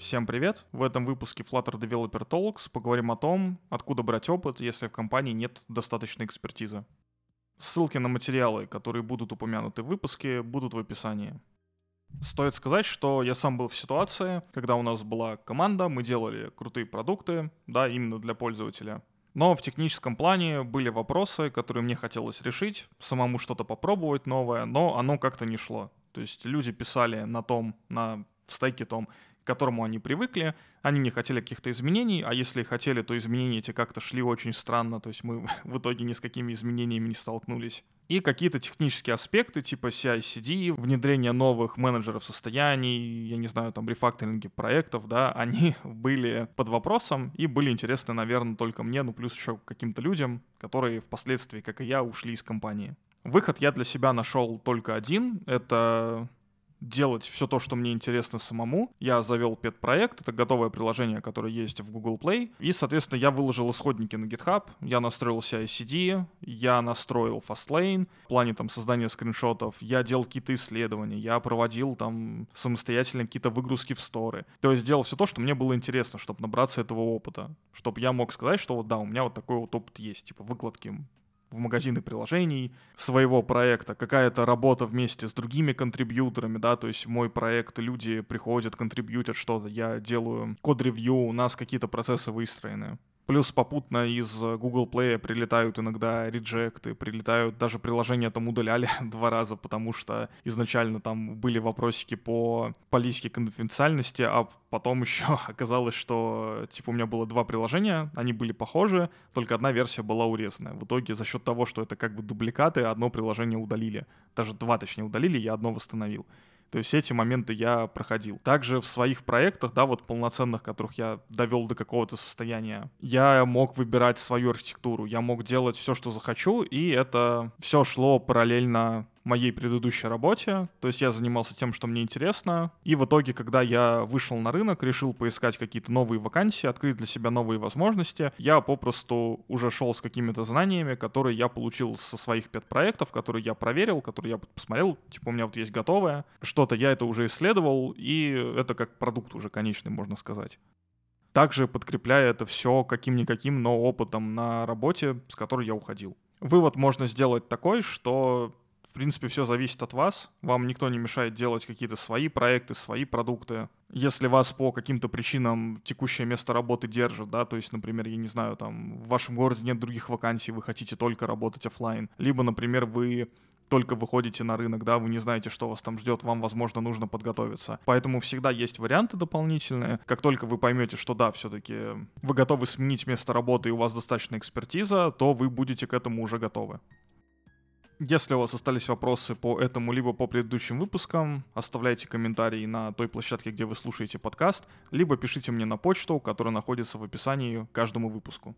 Всем привет! В этом выпуске Flutter Developer Talks поговорим о том, откуда брать опыт, если в компании нет достаточной экспертизы. Ссылки на материалы, которые будут упомянуты в выпуске, будут в описании. Стоит сказать, что я сам был в ситуации, когда у нас была команда, мы делали крутые продукты, да, именно для пользователя. Но в техническом плане были вопросы, которые мне хотелось решить, самому что-то попробовать новое, но оно как-то не шло. То есть люди писали на стеке, к которому они привыкли, они не хотели каких-то изменений, а если хотели, то изменения эти как-то шли очень странно, то есть мы в итоге ни с какими изменениями не столкнулись. И какие-то технические аспекты, типа CI/CD, внедрение новых менеджеров состояний, я не знаю, там, рефакторинги проектов, да, они были под вопросом и были интересны, наверное, только мне, ну, плюс еще каким-то людям, которые впоследствии, как и я, ушли из компании. Выход я для себя нашел только один — это делать все то, что мне интересно самому. Я завел пет-проект, это готовое приложение, которое есть в Google Play, и, соответственно, я выложил исходники на GitHub, я настроил CI/CD, я настроил Fastlane, в плане там создания скриншотов, я делал какие-то исследования, я проводил там самостоятельно какие-то выгрузки в сторы. То есть делал все то, что мне было интересно, чтобы набраться этого опыта, чтобы я мог сказать, что вот да, у меня вот такой вот опыт есть, типа выкладки в магазины приложений, своего проекта, какая-то работа вместе с другими контрибьюторами, да, то есть мой проект, люди приходят, контрибьютят что-то, я делаю код-ревью, у нас какие-то процессы выстроены. Плюс попутно из Google Play прилетают иногда реджекты, прилетают, даже приложение там удаляли 2 раза, потому что изначально там были вопросики по политике конфиденциальности, а потом еще оказалось, что типа у меня было 2 приложения, они были похожи, только одна версия была урезана. В итоге за счет того, что это как бы дубликаты, одно приложение удалили, даже 2 удалили, я одно восстановил. То есть эти моменты я проходил. Также в своих проектах, да, вот полноценных, которых я довел до какого-то состояния, я мог выбирать свою архитектуру, я мог делать все, что захочу, и это все шло параллельно моей предыдущей работе, то есть я занимался тем, что мне интересно, и в итоге, когда я вышел на рынок, решил поискать какие-то новые вакансии, открыть для себя новые возможности, я попросту уже шел с какими-то знаниями, которые я получил со своих пет-проектов, которые я проверил, которые я посмотрел, типа у меня вот есть готовое, что-то я это уже исследовал, и это как продукт уже конечный, можно сказать. Также подкрепляя это все каким-никаким, но опытом на работе, с которой я уходил. Вывод можно сделать такой, что в принципе, все зависит от вас. Вам никто не мешает делать какие-то свои проекты, свои продукты. Если вас по каким-то причинам текущее место работы держит, да, то есть, например, я не знаю, там, в вашем городе нет других вакансий, вы хотите только работать офлайн, либо, например, вы только выходите на рынок, да, вы не знаете, что вас там ждет, вам, возможно, нужно подготовиться. Поэтому всегда есть варианты дополнительные. Как только вы поймете, что да, все-таки вы готовы сменить место работы и у вас достаточно экспертиза, то вы будете к этому уже готовы. Если у вас остались вопросы по этому либо по предыдущим выпускам, оставляйте комментарии на той площадке, где вы слушаете подкаст, либо пишите мне на почту, которая находится в описании к каждому выпуску.